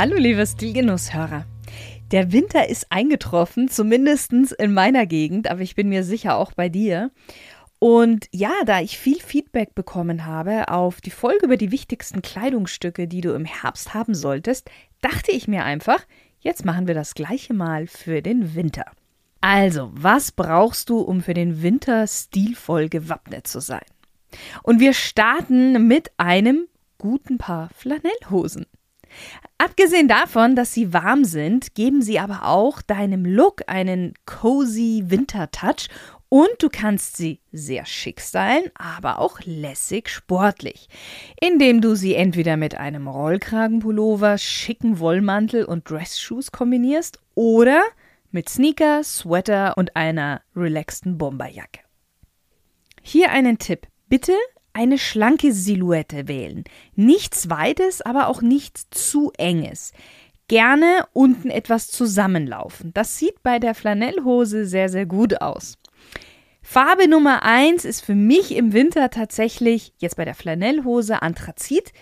Hallo liebe Stilgenusshörer. Der Winter ist eingetroffen, zumindest in meiner Gegend, aber ich bin mir sicher auch bei dir. Und ja, da ich viel Feedback bekommen habe auf die Folge über die wichtigsten Kleidungsstücke, die du im Herbst haben solltest, dachte ich mir einfach, jetzt machen wir das gleiche mal für den Winter. Also, was brauchst du, um für den Winter stilvoll gewappnet zu sein? Und wir starten mit einem guten Paar Flanellhosen. Abgesehen davon, dass sie warm sind, geben sie aber auch deinem Look einen cozy Wintertouch und du kannst sie sehr schick stylen, aber auch lässig sportlich, indem du sie entweder mit einem Rollkragenpullover, schicken Wollmantel und Dress-Shoes kombinierst oder mit Sneaker, Sweater und einer relaxten Bomberjacke. Hier einen Tipp, bitte eine schlanke Silhouette wählen. Nichts Weites, aber auch nichts zu Enges. Gerne unten etwas zusammenlaufen. Das sieht bei der Flanellhose sehr, sehr gut aus. Farbe Nummer 1 ist für mich im Winter tatsächlich, jetzt bei der Flanellhose, Anthrazit.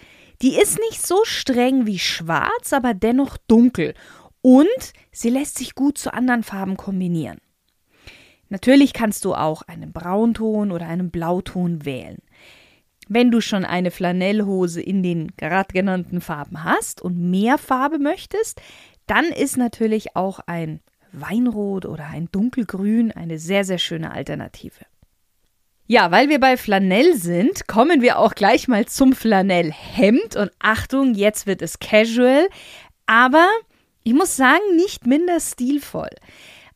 Die ist nicht so streng wie schwarz, aber dennoch dunkel. Und sie lässt sich gut zu anderen Farben kombinieren. Natürlich kannst du auch einen Braunton oder einen Blauton wählen. Wenn du schon eine Flanellhose in den gerade genannten Farben hast und mehr Farbe möchtest, dann ist natürlich auch ein Weinrot oder ein Dunkelgrün eine sehr, sehr schöne Alternative. Ja, weil wir bei Flanell sind, kommen wir auch gleich mal zum Flanellhemd. Und Achtung, jetzt wird es casual, aber ich muss sagen, nicht minder stilvoll.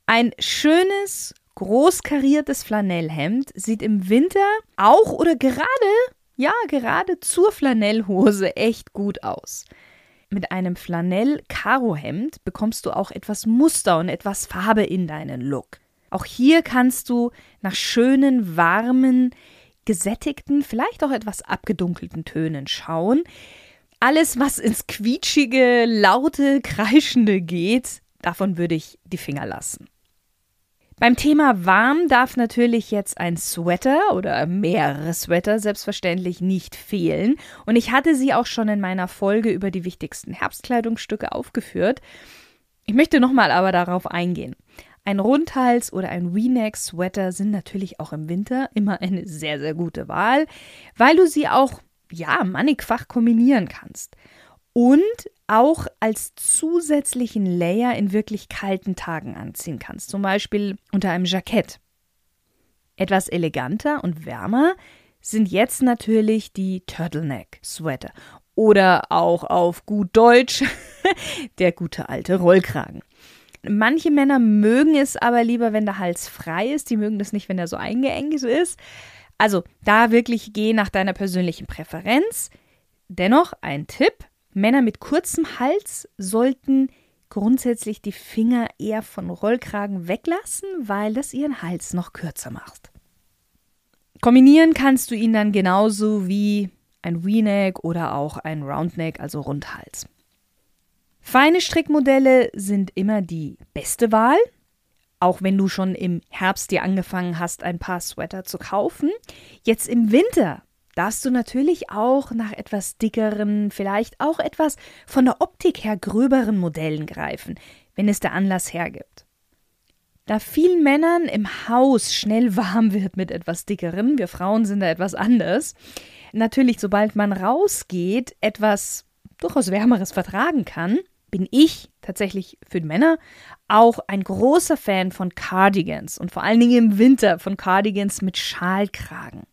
Ein schönes, großkariertes Flanellhemd sieht im Winter auch oder gerade zur Flanellhose echt gut aus. Mit einem Flanell-Karohemd bekommst du auch etwas Muster und etwas Farbe in deinen Look. Auch hier kannst du nach schönen, warmen, gesättigten, vielleicht auch etwas abgedunkelten Tönen schauen. Alles, was ins quietschige, laute, kreischende geht, davon würde ich die Finger lassen. Beim Thema warm darf natürlich jetzt ein Sweater oder mehrere Sweater selbstverständlich nicht fehlen. Und ich hatte sie auch schon in meiner Folge über die wichtigsten Herbstkleidungsstücke aufgeführt. Ich möchte nochmal aber darauf eingehen. Ein Rundhals- oder ein V-Neck-Sweater sind natürlich auch im Winter immer eine sehr, sehr gute Wahl, weil du sie auch, ja, mannigfach kombinieren kannst. Und auch als zusätzlichen Layer in wirklich kalten Tagen anziehen kannst, zum Beispiel unter einem Jackett. Etwas eleganter und wärmer sind jetzt natürlich die Turtleneck-Sweater oder auch auf gut Deutsch der gute alte Rollkragen. Manche Männer mögen es aber lieber, wenn der Hals frei ist, die mögen das nicht, wenn er so eingeengt ist. Also da wirklich geh nach deiner persönlichen Präferenz. Dennoch ein Tipp. Männer mit kurzem Hals sollten grundsätzlich die Finger eher von Rollkragen weglassen, weil das ihren Hals noch kürzer macht. Kombinieren kannst du ihn dann genauso wie ein V-Neck oder auch ein Roundneck, also Rundhals. Feine Strickmodelle sind immer die beste Wahl, auch wenn du schon im Herbst dir angefangen hast, ein paar Sweater zu kaufen. Jetzt im Winter darfst du natürlich auch nach etwas dickeren, vielleicht auch etwas von der Optik her gröberen Modellen greifen, wenn es der Anlass hergibt. Da vielen Männern im Haus schnell warm wird mit etwas dickerem, wir Frauen sind da etwas anders, natürlich sobald man rausgeht, etwas durchaus Wärmeres vertragen kann, bin ich tatsächlich für Männer auch ein großer Fan von Cardigans und vor allen Dingen im Winter von Cardigans mit Schalkragen.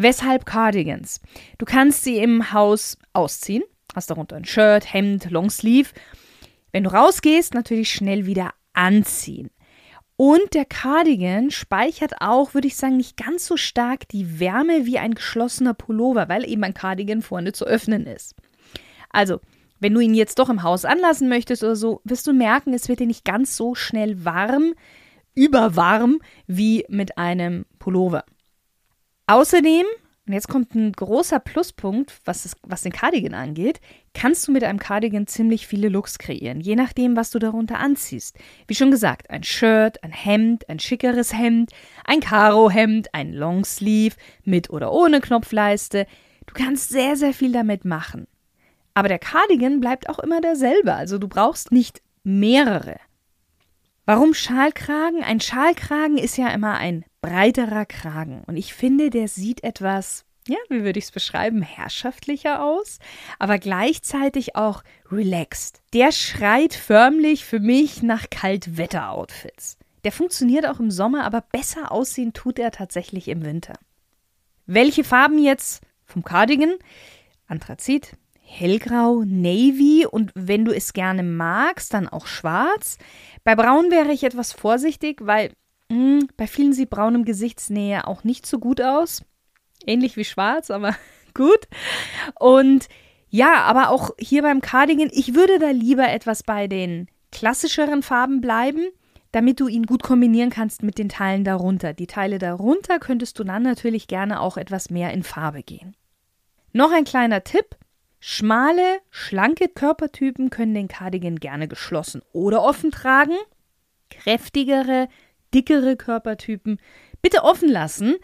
Weshalb Cardigans? Du kannst sie im Haus ausziehen, hast darunter ein Shirt, Hemd, Longsleeve. Wenn du rausgehst, natürlich schnell wieder anziehen. Und der Cardigan speichert auch, würde ich sagen, nicht ganz so stark die Wärme wie ein geschlossener Pullover, weil eben ein Cardigan vorne zu öffnen ist. Also, Wenn du ihn jetzt doch im Haus anlassen möchtest oder so, wirst du merken, es wird dir nicht ganz so schnell warm, überwarm, wie mit einem Pullover. Außerdem, und jetzt kommt ein großer Pluspunkt, was den Cardigan angeht, kannst du mit einem Cardigan ziemlich viele Looks kreieren, je nachdem, was du darunter anziehst. Wie schon gesagt, ein Shirt, ein Hemd, ein schickeres Hemd, ein Karohemd, ein Longsleeve mit oder ohne Knopfleiste. Du kannst sehr, sehr viel damit machen. Aber der Cardigan bleibt auch immer derselbe, also du brauchst nicht mehrere. Warum Schalkragen? Ein Schalkragen ist ja immer ein breiterer Kragen. Und ich finde, der sieht etwas, ja, wie würde ich es beschreiben, herrschaftlicher aus, aber gleichzeitig auch relaxed. Der schreit förmlich für mich nach Kaltwetter-Outfits. Der funktioniert auch im Sommer, aber besser aussehen tut er tatsächlich im Winter. Welche Farben jetzt vom Cardigan? Anthrazit, hellgrau, navy und wenn du es gerne magst, dann auch schwarz. Bei braun wäre ich etwas vorsichtig, weil bei vielen sieht braun im Gesichtsnähe auch nicht so gut aus. Ähnlich wie schwarz, aber gut. Und ja, aber auch hier beim Cardigan, ich würde da lieber etwas bei den klassischeren Farben bleiben, damit du ihn gut kombinieren kannst mit den Teilen darunter. Die Teile darunter könntest du dann natürlich gerne auch etwas mehr in Farbe gehen. Noch ein kleiner Tipp. Schmale, schlanke Körpertypen können den Cardigan gerne geschlossen oder offen tragen. Kräftigere, dickere Körpertypen bitte offen lassen,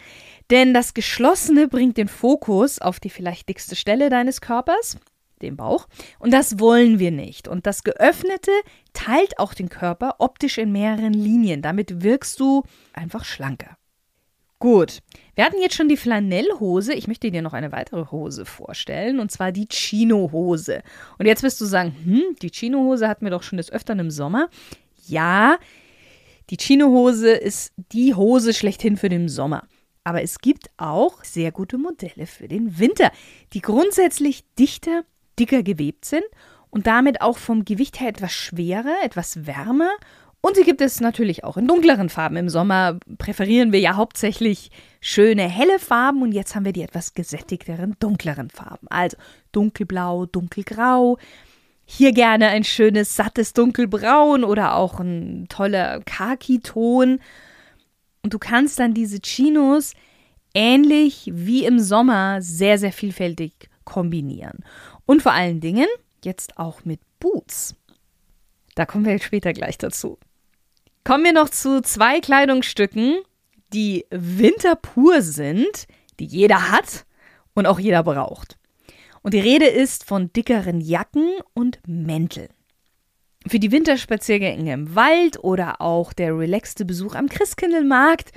denn das Geschlossene bringt den Fokus auf die vielleicht dickste Stelle deines Körpers, den Bauch, und das wollen wir nicht. Und das Geöffnete teilt auch den Körper optisch in mehreren Linien. Damit wirkst du einfach schlanker. Gut, wir hatten jetzt schon die Flanellhose. Ich möchte dir noch eine weitere Hose vorstellen, und zwar die Chinohose. Und jetzt wirst du sagen, die Chinohose hatten wir doch schon des Öfteren im Sommer. Ja, die Chinohose ist die Hose schlechthin für den Sommer. Aber es gibt auch sehr gute Modelle für den Winter, die grundsätzlich dichter, dicker gewebt sind und damit auch vom Gewicht her etwas schwerer, etwas wärmer. Und sie gibt es natürlich auch in dunkleren Farben. Im Sommer präferieren wir ja hauptsächlich schöne, helle Farben. Und jetzt haben wir die etwas gesättigteren, dunkleren Farben. Also dunkelblau, dunkelgrau. Hier gerne ein schönes, sattes dunkelbraun oder auch ein toller Khaki-Ton. Und du kannst dann diese Chinos ähnlich wie im Sommer sehr, sehr vielfältig kombinieren. Und vor allen Dingen jetzt auch mit Boots. Da kommen wir später gleich dazu. Kommen wir noch zu zwei Kleidungsstücken, die winterpur sind, die jeder hat und auch jeder braucht. Und die Rede ist von dickeren Jacken und Mänteln. Für die Winterspaziergänge im Wald oder auch der relaxte Besuch am Christkindlmarkt,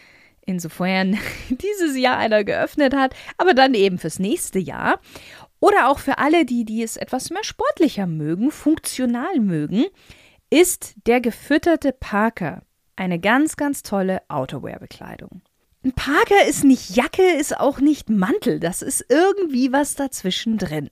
insofern dieses Jahr einer geöffnet hat, aber dann eben fürs nächste Jahr. Oder auch für alle, die es etwas mehr sportlicher mögen, funktional mögen, ist der gefütterte Parker eine ganz, ganz tolle Outerwear-Bekleidung. Ein Parker ist nicht Jacke, ist auch nicht Mantel, das ist irgendwie was dazwischen drin.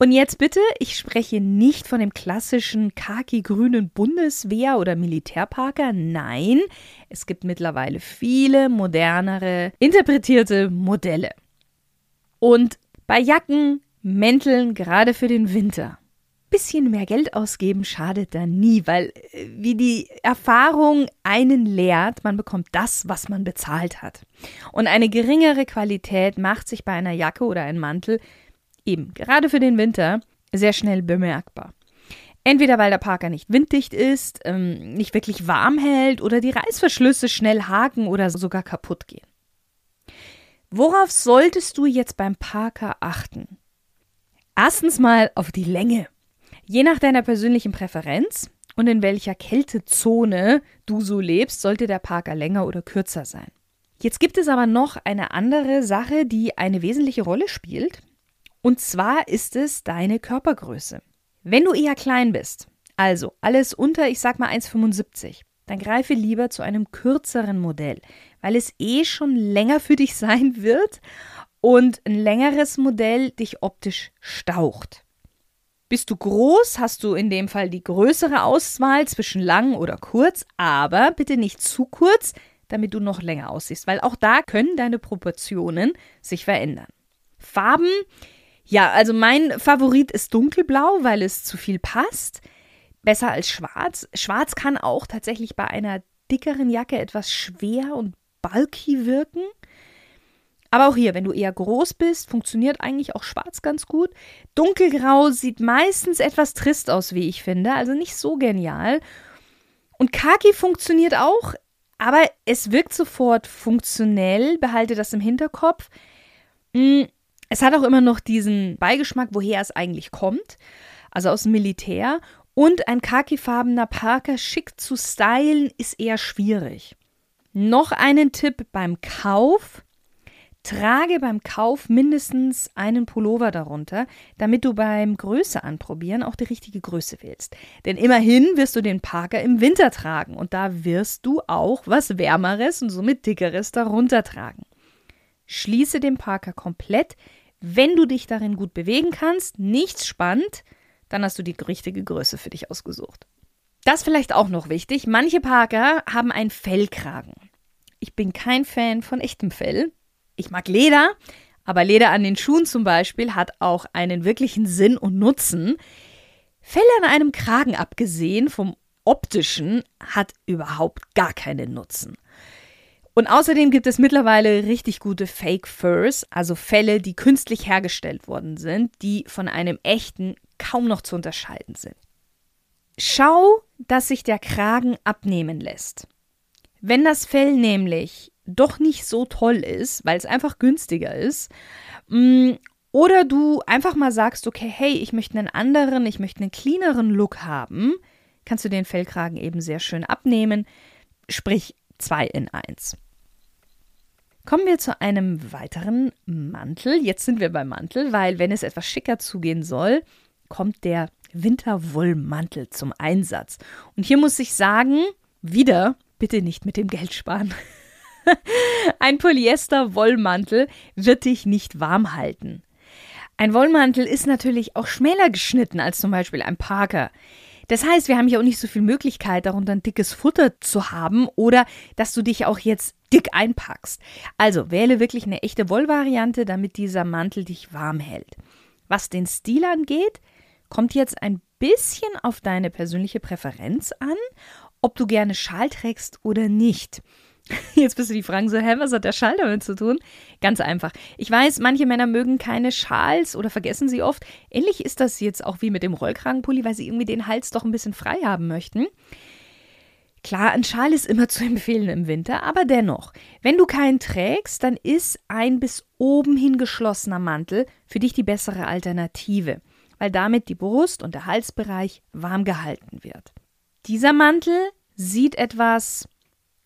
Und jetzt bitte, ich spreche nicht von dem klassischen khaki-grünen Bundeswehr- oder Militärparker, nein, es gibt mittlerweile viele modernere, interpretierte Modelle. Und bei Jacken, Mänteln, gerade für den Winter. Bisschen mehr Geld ausgeben schadet da nie, weil wie die Erfahrung einen lehrt, man bekommt das, was man bezahlt hat. Und eine geringere Qualität macht sich bei einer Jacke oder einem Mantel eben gerade für den Winter sehr schnell bemerkbar. Entweder weil der Parker nicht winddicht ist, nicht wirklich warm hält oder die Reißverschlüsse schnell haken oder sogar kaputt gehen. Worauf solltest du jetzt beim Parker achten? Erstens mal auf die Länge. Je nach deiner persönlichen Präferenz und in welcher Kältezone du so lebst, sollte der Parker länger oder kürzer sein. Jetzt gibt es aber noch eine andere Sache, die eine wesentliche Rolle spielt. Und zwar ist es deine Körpergröße. Wenn du eher klein bist, also alles unter, ich sag mal 1,75, dann greife lieber zu einem kürzeren Modell, weil es schon länger für dich sein wird und ein längeres Modell dich optisch staucht. Bist du groß, hast du in dem Fall die größere Auswahl zwischen lang oder kurz, aber bitte nicht zu kurz, damit du noch länger aussiehst, weil auch da können deine Proportionen sich verändern. Farben, Ja, also mein Favorit ist dunkelblau, weil es zu viel passt. Besser als schwarz. Schwarz kann auch tatsächlich bei einer dickeren Jacke etwas schwer und bulky wirken. Aber auch hier, wenn du eher groß bist, funktioniert eigentlich auch schwarz ganz gut. Dunkelgrau sieht meistens etwas trist aus, wie ich finde, also nicht so genial. Und Khaki funktioniert auch, aber es wirkt sofort funktionell, behalte das im Hinterkopf. Es hat auch immer noch diesen Beigeschmack, woher es eigentlich kommt, also aus dem Militär. Und ein khakifarbener Parker schick zu stylen ist eher schwierig. Noch einen Tipp beim Kauf. Trage beim Kauf mindestens einen Pullover darunter, damit du beim Größe anprobieren auch die richtige Größe wählst. Denn immerhin wirst du den Parker im Winter tragen und da wirst du auch was Wärmeres und somit Dickeres darunter tragen. Schließe den Parker komplett, wenn du dich darin gut bewegen kannst, nichts spannt, dann hast du die richtige Größe für dich ausgesucht. Das vielleicht auch noch wichtig, manche Parker haben einen Fellkragen. Ich bin kein Fan von echtem Fell. Ich mag Leder, aber Leder an den Schuhen zum Beispiel hat auch einen wirklichen Sinn und Nutzen. Fell an einem Kragen, abgesehen vom optischen, hat überhaupt gar keinen Nutzen. Und außerdem gibt es mittlerweile richtig gute Fake Furs, also Felle, die künstlich hergestellt worden sind, die von einem echten kaum noch zu unterscheiden sind. Schau, dass sich der Kragen abnehmen lässt. Wenn das Fell nämlich doch nicht so toll ist, weil es einfach günstiger ist, oder du einfach mal sagst, okay, hey, ich möchte einen anderen, ich möchte einen cleaneren Look haben, kannst du den Fellkragen eben sehr schön abnehmen, sprich 2 in 1. Kommen wir zu einem weiteren Mantel. Jetzt sind wir beim Mantel, weil wenn es etwas schicker zugehen soll, kommt der Winterwollmantel zum Einsatz. Und hier muss ich sagen, wieder bitte nicht mit dem Geld sparen. Ein Polyester-Wollmantel wird dich nicht warm halten. Ein Wollmantel ist natürlich auch schmäler geschnitten als zum Beispiel ein Parker. Das heißt, wir haben hier auch nicht so viel Möglichkeit, darunter ein dickes Futter zu haben oder dass du dich auch jetzt dick einpackst. Also wähle wirklich eine echte Wollvariante, damit dieser Mantel dich warm hält. Was den Stil angeht, kommt jetzt ein bisschen auf deine persönliche Präferenz an, ob du gerne Schal trägst oder nicht. Jetzt bist du die Fragen so, was hat der Schal damit zu tun? Ganz einfach. Ich weiß, manche Männer mögen keine Schals oder vergessen sie oft. Ähnlich ist das jetzt auch wie mit dem Rollkragenpulli, weil sie irgendwie den Hals doch ein bisschen frei haben möchten. Klar, ein Schal ist immer zu empfehlen im Winter, aber dennoch, wenn du keinen trägst, dann ist ein bis oben hin geschlossener Mantel für dich die bessere Alternative, weil damit die Brust und der Halsbereich warm gehalten wird. Dieser Mantel sieht etwas,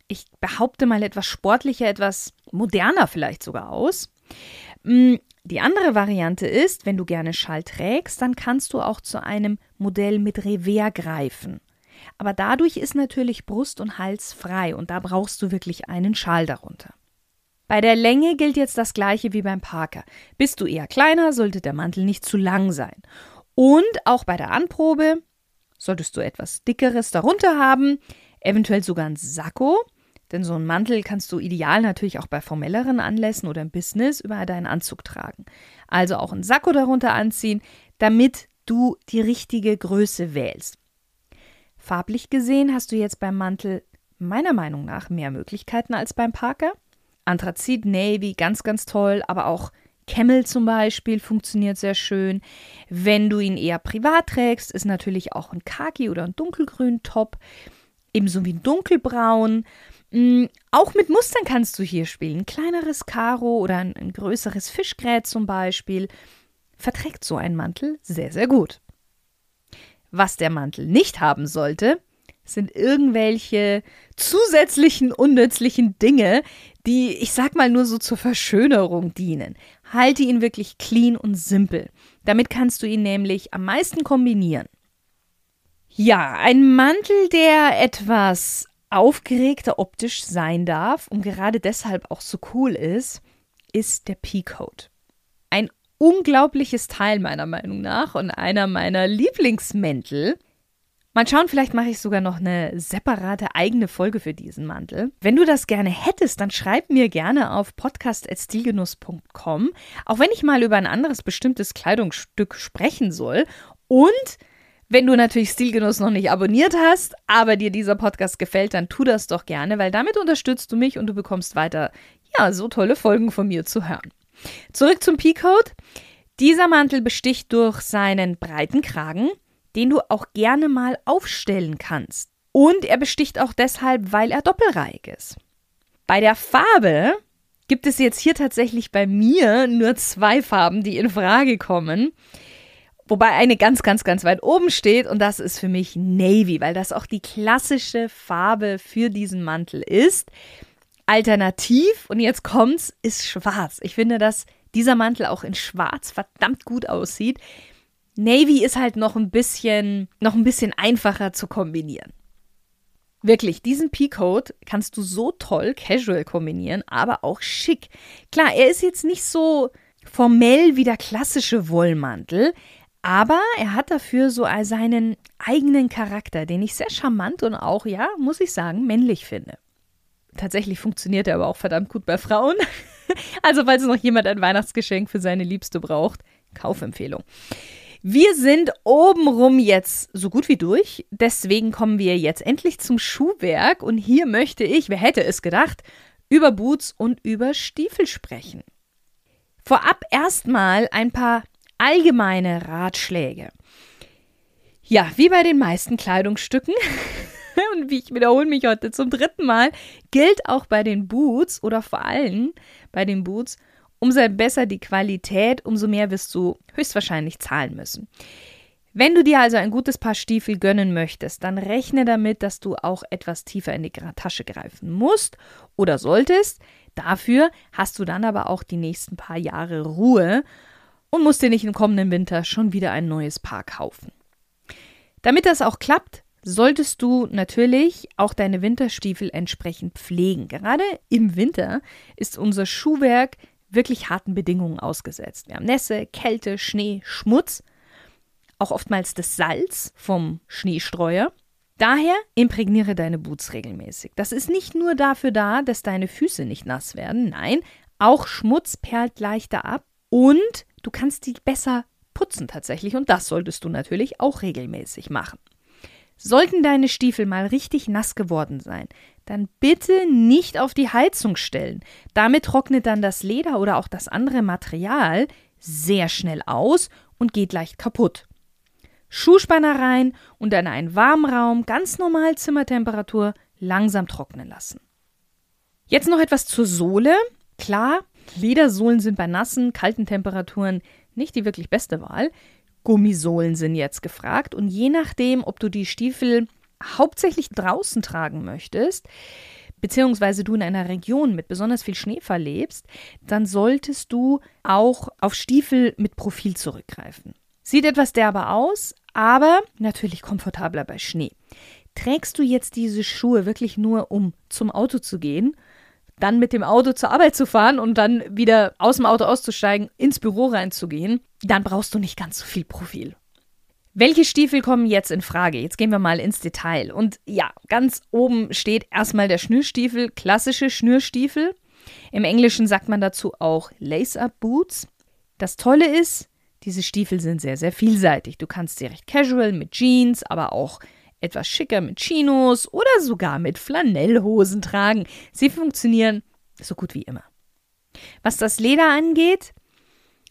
ich behaupte mal, etwas sportlicher, etwas moderner vielleicht sogar aus. Die andere Variante ist, wenn du gerne Schal trägst, dann kannst du auch zu einem Modell mit Revers greifen. Aber dadurch ist natürlich Brust und Hals frei und da brauchst du wirklich einen Schal darunter. Bei der Länge gilt jetzt das Gleiche wie beim Parker. Bist du eher kleiner, sollte der Mantel nicht zu lang sein. Und auch bei der Anprobe solltest du etwas Dickeres darunter haben, eventuell sogar ein Sakko. Denn so einen Mantel kannst du ideal natürlich auch bei formelleren Anlässen oder im Business über deinen Anzug tragen. Also auch einen Sakko darunter anziehen, damit du die richtige Größe wählst. Farblich gesehen hast du jetzt beim Mantel meiner Meinung nach mehr Möglichkeiten als beim Parker. Anthrazit, Navy, ganz, ganz toll, aber auch Camel zum Beispiel funktioniert sehr schön. Wenn du ihn eher privat trägst, ist natürlich auch ein Khaki oder ein dunkelgrün top, ebenso wie ein dunkelbraun. Auch mit Mustern kannst du hier spielen. Ein kleineres Karo oder ein größeres Fischgrät zum Beispiel verträgt so ein Mantel sehr, sehr gut. Was der Mantel nicht haben sollte, sind irgendwelche zusätzlichen, unnützlichen Dinge, die, ich sag mal, nur so zur Verschönerung dienen. Halte ihn wirklich clean und simpel. Damit kannst du ihn nämlich am meisten kombinieren. Ja, ein Mantel, der etwas aufgeregter optisch sein darf und gerade deshalb auch so cool ist, ist der Peacoat. Ein unglaubliches Teil meiner Meinung nach und einer meiner Lieblingsmäntel. Mal schauen, vielleicht mache ich sogar noch eine separate eigene Folge für diesen Mantel. Wenn du das gerne hättest, dann schreib mir gerne auf podcast@stilgenuss.com, auch wenn ich mal über ein anderes bestimmtes Kleidungsstück sprechen soll. Und wenn du natürlich Stilgenuss noch nicht abonniert hast, aber dir dieser Podcast gefällt, dann tu das doch gerne, weil damit unterstützt du mich und du bekommst weiter, ja, so tolle Folgen von mir zu hören. Zurück zum Peacoat. Dieser Mantel besticht durch seinen breiten Kragen, den du auch gerne mal aufstellen kannst. Und er besticht auch deshalb, weil er doppelreihig ist. Bei der Farbe gibt es jetzt hier tatsächlich bei mir nur 2 Farben, die in Frage kommen. Wobei eine ganz, ganz, ganz weit oben steht und das ist für mich Navy, weil das auch die klassische Farbe für diesen Mantel ist. Alternativ, und jetzt kommt's, ist schwarz. Ich finde, dass dieser Mantel auch in schwarz verdammt gut aussieht. Navy ist halt noch ein bisschen einfacher zu kombinieren. Wirklich, diesen Peacoat kannst du so toll casual kombinieren, aber auch schick. Klar, er ist jetzt nicht so formell wie der klassische Wollmantel, aber er hat dafür so seinen eigenen Charakter, den ich sehr charmant und auch, ja, muss ich sagen, männlich finde. Tatsächlich funktioniert er aber auch verdammt gut bei Frauen. Also falls noch jemand ein Weihnachtsgeschenk für seine Liebste braucht, Kaufempfehlung. Wir sind obenrum jetzt so gut wie durch, deswegen kommen wir jetzt endlich zum Schuhwerk und hier möchte ich, wer hätte es gedacht, über Boots und über Stiefel sprechen. Vorab erstmal ein paar allgemeine Ratschläge. Ja, wie bei den meisten Kleidungsstücken, und wie ich wiederhole mich heute zum 3. Mal, gilt auch bei den Boots oder vor allem bei den Boots, umso besser die Qualität, umso mehr wirst du höchstwahrscheinlich zahlen müssen. Wenn du dir also ein gutes Paar Stiefel gönnen möchtest, dann rechne damit, dass du auch etwas tiefer in die Tasche greifen musst oder solltest. Dafür hast du dann aber auch die nächsten paar Jahre Ruhe und musst dir nicht im kommenden Winter schon wieder ein neues Paar kaufen. Damit das auch klappt, solltest du natürlich auch deine Winterstiefel entsprechend pflegen. Gerade im Winter ist unser Schuhwerk wirklich harten Bedingungen ausgesetzt. Wir haben Nässe, Kälte, Schnee, Schmutz, auch oftmals das Salz vom Schneestreuer. Daher imprägniere deine Boots regelmäßig. Das ist nicht nur dafür da, dass deine Füße nicht nass werden, nein, auch Schmutz perlt leichter ab und du kannst die besser putzen tatsächlich und das solltest du natürlich auch regelmäßig machen. Sollten deine Stiefel mal richtig nass geworden sein, dann bitte nicht auf die Heizung stellen. Damit trocknet dann das Leder oder auch das andere Material sehr schnell aus und geht leicht kaputt. Schuhspanner rein und dann einen warmen Raum, ganz normal Zimmertemperatur, langsam trocknen lassen. Jetzt noch etwas zur Sohle. Klar, Ledersohlen sind bei nassen, kalten Temperaturen nicht die wirklich beste Wahl. Gummisohlen sind jetzt gefragt und je nachdem, ob du die Stiefel hauptsächlich draußen tragen möchtest, beziehungsweise du in einer Region mit besonders viel Schneefall lebst, dann solltest du auch auf Stiefel mit Profil zurückgreifen. Sieht etwas derber aus, aber natürlich komfortabler bei Schnee. Trägst du jetzt diese Schuhe wirklich nur, um zum Auto zu gehen, dann mit dem Auto zur Arbeit zu fahren und dann wieder aus dem Auto auszusteigen, ins Büro reinzugehen, dann brauchst du nicht ganz so viel Profil. Welche Stiefel kommen jetzt in Frage? Jetzt gehen wir mal ins Detail. Und ja, ganz oben steht erstmal der Schnürstiefel, klassische Schnürstiefel. Im Englischen sagt man dazu auch Lace-Up-Boots. Das Tolle ist, diese Stiefel sind sehr, sehr vielseitig. Du kannst sie recht casual mit Jeans, aber auch etwas schicker mit Chinos oder sogar mit Flanellhosen tragen. Sie funktionieren so gut wie immer. Was das Leder angeht,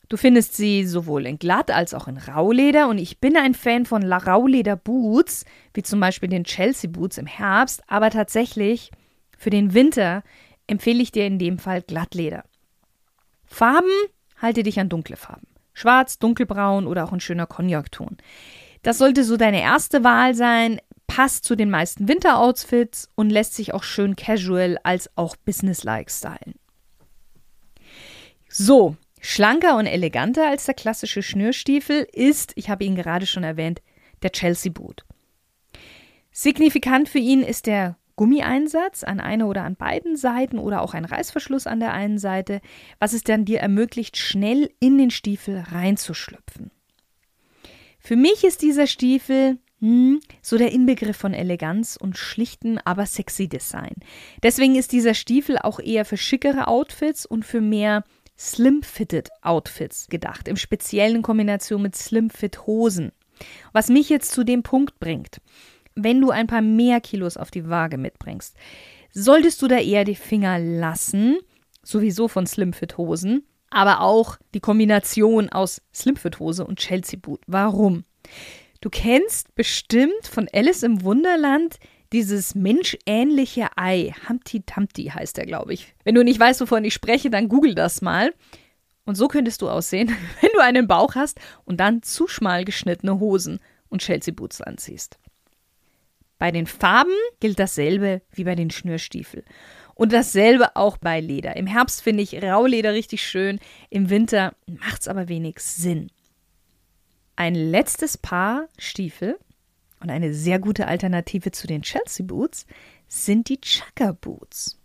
du findest sie sowohl in Glatt- als auch in Rauleder. Und ich bin ein Fan von Rauleder-Boots, wie zum Beispiel den Chelsea-Boots im Herbst. Aber tatsächlich für den Winter empfehle ich dir in dem Fall Glattleder. Farben, halte dich an dunkle Farben. Schwarz, dunkelbraun oder auch ein schöner Cognac-Ton. Das sollte so deine erste Wahl sein, passt zu den meisten Winteroutfits und lässt sich auch schön casual als auch businesslike stylen. So, schlanker und eleganter als der klassische Schnürstiefel ist, ich habe ihn gerade schon erwähnt, der Chelsea Boot. Signifikant für ihn ist der Gummieinsatz an einer oder an beiden Seiten oder auch ein Reißverschluss an der einen Seite, was es dann dir ermöglicht, schnell in den Stiefel reinzuschlüpfen. Für mich ist dieser Stiefel So der Inbegriff von Eleganz und schlichten, aber sexy Design. Deswegen ist dieser Stiefel auch eher für schickere Outfits und für mehr slim-fitted Outfits gedacht, im Speziellen in Kombination mit Slim-Fit-Hosen. Was mich jetzt zu dem Punkt bringt, wenn du ein paar mehr Kilos auf die Waage mitbringst, solltest du da eher die Finger lassen, sowieso von Slim-Fit-Hosen, aber auch die Kombination aus Slim-Fit-Hose und Chelsea-Boot. Warum? Du kennst bestimmt von Alice im Wunderland dieses menschähnliche Ei. Humpty Dumpty heißt er, glaube ich. Wenn du nicht weißt, wovon ich spreche, dann google das mal. Und so könntest du aussehen, wenn du einen Bauch hast und dann zu schmal geschnittene Hosen und Chelsea Boots anziehst. Bei den Farben gilt dasselbe wie bei den Schnürstiefeln. Und dasselbe auch bei Leder. Im Herbst finde ich Rauleder richtig schön, im Winter macht es aber wenig Sinn. Ein letztes Paar Stiefel und eine sehr gute Alternative zu den Chelsea Boots sind die Checker Boots.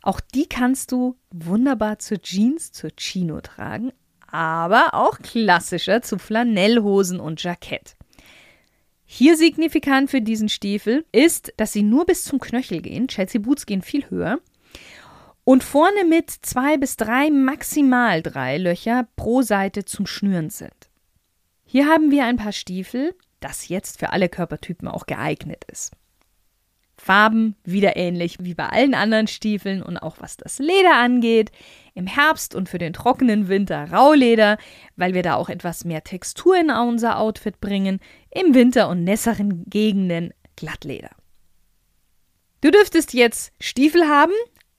Auch die kannst du wunderbar zur Jeans, zur Chino tragen, aber auch klassischer zu Flanellhosen und Jackett. Hier signifikant für diesen Stiefel ist, dass sie nur bis zum Knöchel gehen. Chelsea Boots gehen viel höher. Und vorne mit 2 bis 3, maximal 3 Löcher pro Seite zum Schnüren sind. Hier haben wir ein paar Stiefel, das jetzt für alle Körpertypen auch geeignet ist. Farben wieder ähnlich wie bei allen anderen Stiefeln und auch was das Leder angeht. Im Herbst und für den trockenen Winter Rauleder, weil wir da auch etwas mehr Textur in unser Outfit bringen. Im Winter und nässeren Gegenden Glattleder. Du dürftest jetzt Stiefel haben,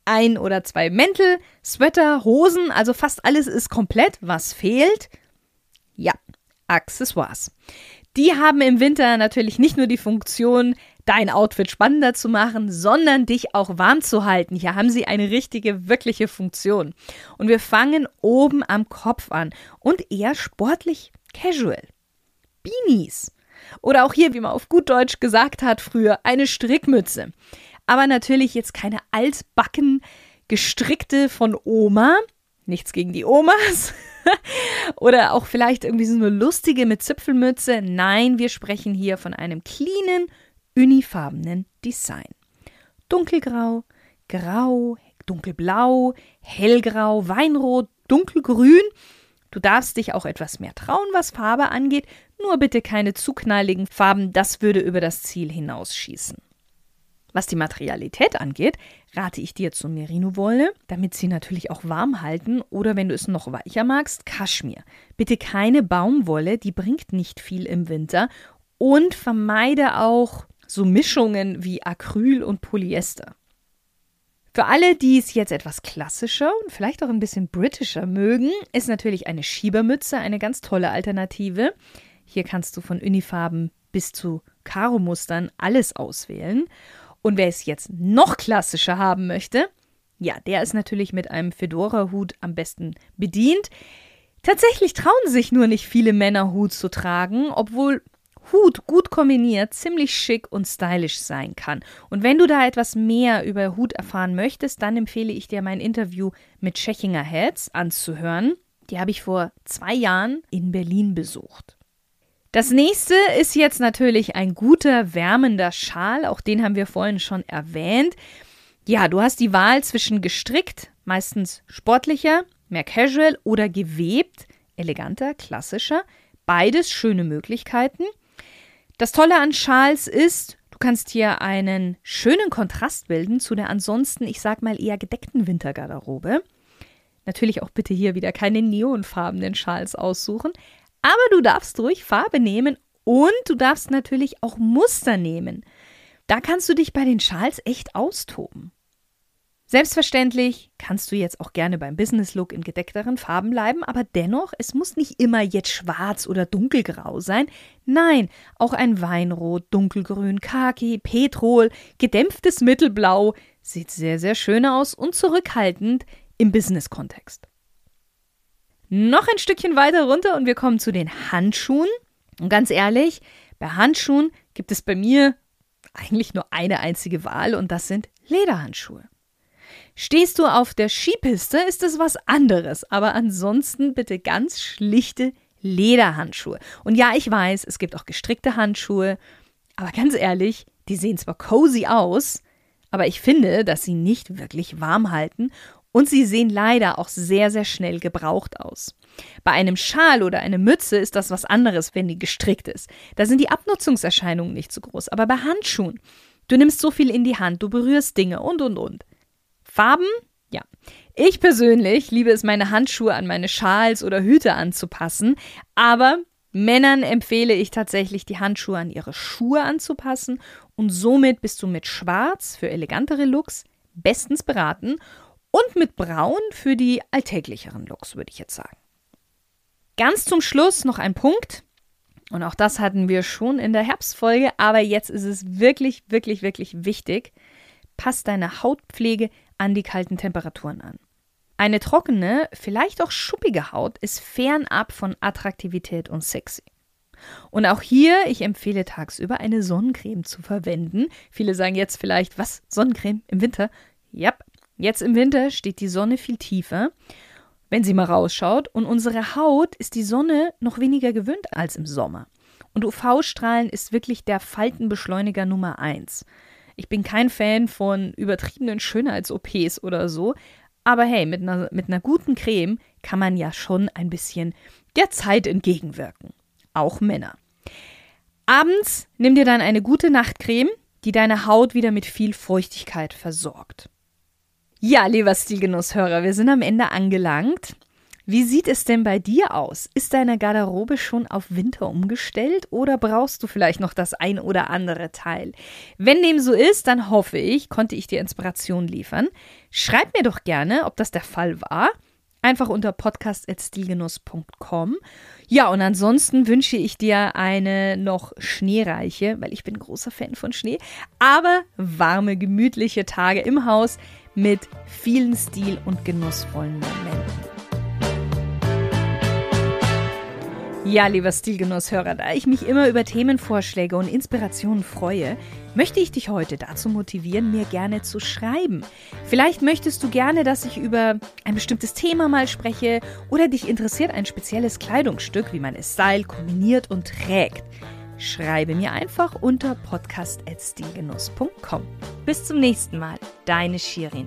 1 oder 2 Mäntel, Sweater, Hosen, also fast alles ist komplett. Was fehlt? Ja. Accessoires. Die haben im Winter natürlich nicht nur die Funktion, dein Outfit spannender zu machen, sondern dich auch warm zu halten. Hier haben sie eine richtige, wirkliche Funktion. Und wir fangen oben am Kopf an und eher sportlich, casual. Beanies. Oder auch hier, wie man auf gut Deutsch gesagt hat früher, eine Strickmütze. Aber natürlich jetzt keine altbacken gestrickte von Oma. Nichts gegen die Omas. Oder auch vielleicht irgendwie so eine lustige mit Zipfelmütze. Nein, wir sprechen hier von einem cleanen, unifarbenen Design. Dunkelgrau, grau, dunkelblau, hellgrau, weinrot, dunkelgrün. Du darfst dich auch etwas mehr trauen, was Farbe angeht. Nur bitte keine zu knalligen Farben, das würde über das Ziel hinausschießen. Was die Materialität angeht, rate ich dir zu Merino-Wolle, damit sie natürlich auch warm halten, oder wenn du es noch weicher magst, Kaschmir. Bitte keine Baumwolle, die bringt nicht viel im Winter, und vermeide auch so Mischungen wie Acryl und Polyester. Für alle, die es jetzt etwas klassischer und vielleicht auch ein bisschen britischer mögen, ist natürlich eine Schiebermütze eine ganz tolle Alternative. Hier kannst du von Unifarben bis zu Karo-Mustern alles auswählen. Und wer es jetzt noch klassischer haben möchte, ja, der ist natürlich mit einem Fedora-Hut am besten bedient. Tatsächlich trauen sich nur nicht viele Männer, Hut zu tragen, obwohl Hut gut kombiniert ziemlich schick und stylisch sein kann. Und wenn du da etwas mehr über Hut erfahren möchtest, dann empfehle ich dir mein Interview mit Schechinger Hats anzuhören. Die habe ich vor 2 Jahren in Berlin besucht. Das nächste ist jetzt natürlich ein guter, wärmender Schal. Auch den haben wir vorhin schon erwähnt. Ja, du hast die Wahl zwischen gestrickt, meistens sportlicher, mehr casual oder gewebt, eleganter, klassischer. Beides schöne Möglichkeiten. Das Tolle an Schals ist, du kannst hier einen schönen Kontrast bilden zu der ansonsten, ich sag mal, eher gedeckten Wintergarderobe. Natürlich auch bitte hier wieder keine neonfarbenen Schals aussuchen. Aber du darfst ruhig Farbe nehmen und du darfst natürlich auch Muster nehmen. Da kannst du dich bei den Schals echt austoben. Selbstverständlich kannst du jetzt auch gerne beim Business-Look in gedeckteren Farben bleiben, aber dennoch, es muss nicht immer jetzt schwarz oder dunkelgrau sein. Nein, auch ein Weinrot, dunkelgrün, Khaki, Petrol, gedämpftes Mittelblau sieht sehr, sehr schön aus und zurückhaltend im Business-Kontext. Noch ein Stückchen weiter runter und wir kommen zu den Handschuhen. Und ganz ehrlich, bei Handschuhen gibt es bei mir eigentlich nur eine einzige Wahl und das sind Lederhandschuhe. Stehst du auf der Skipiste, ist es was anderes, aber ansonsten bitte ganz schlichte, Lederhandschuhe. Und ja, ich weiß, es gibt auch gestrickte Handschuhe, aber ganz ehrlich, die sehen zwar cozy aus, aber ich finde, dass sie nicht wirklich warm halten und sie sehen leider auch sehr, sehr schnell gebraucht aus. Bei einem Schal oder einer Mütze ist das was anderes, wenn die gestrickt ist. Da sind die Abnutzungserscheinungen nicht so groß, aber bei Handschuhen, du nimmst so viel in die Hand, du berührst Dinge und. Farben? Ja. Ich persönlich liebe es, meine Handschuhe an meine Schals oder Hüte anzupassen, aber Männern empfehle ich tatsächlich, die Handschuhe an ihre Schuhe anzupassen und somit bist du mit Schwarz für elegantere Looks bestens beraten und mit Braun für die alltäglicheren Looks, würde ich jetzt sagen. Ganz zum Schluss noch ein Punkt und auch das hatten wir schon in der Herbstfolge, aber jetzt ist es wirklich, wirklich, wirklich wichtig, passt deine Hautpflege an die kalten Temperaturen an. Eine trockene, vielleicht auch schuppige Haut ist fernab von Attraktivität und sexy. Und auch hier, ich empfehle tagsüber eine Sonnencreme zu verwenden. Viele sagen jetzt vielleicht, was, Sonnencreme im Winter? Ja, jetzt im Winter steht die Sonne viel tiefer, wenn sie mal rausschaut. Und unsere Haut ist die Sonne noch weniger gewöhnt als im Sommer. Und UV-Strahlen ist wirklich der Faltenbeschleuniger Nummer 1. Ich bin kein Fan von übertriebenen Schönheits-OPs oder so, aber hey, mit einer guten Creme kann man ja schon ein bisschen der Zeit entgegenwirken. Auch Männer. Abends nimm dir dann eine gute Nachtcreme, die deine Haut wieder mit viel Feuchtigkeit versorgt. Ja, lieber Stilgenusshörer, wir sind am Ende angelangt. Wie sieht es denn bei dir aus? Ist deine Garderobe schon auf Winter umgestellt oder brauchst du vielleicht noch das ein oder andere Teil? Wenn dem so ist, dann hoffe ich, konnte ich dir Inspiration liefern. Schreib mir doch gerne, ob das der Fall war. Einfach unter podcast@stilgenuss.com. Ja, und ansonsten wünsche ich dir eine noch schneereiche, weil ich bin großer Fan von Schnee, aber warme, gemütliche Tage im Haus mit vielen Stil- und genussvollen Momenten. Ja, lieber Stilgenusshörer, da ich mich immer über Themenvorschläge und Inspirationen freue, möchte ich dich heute dazu motivieren, mir gerne zu schreiben. Vielleicht möchtest du gerne, dass ich über ein bestimmtes Thema mal spreche oder dich interessiert ein spezielles Kleidungsstück, wie man es stylt, kombiniert und trägt. Schreibe mir einfach unter podcast@stilgenuss.com. Bis zum nächsten Mal, deine Shirin.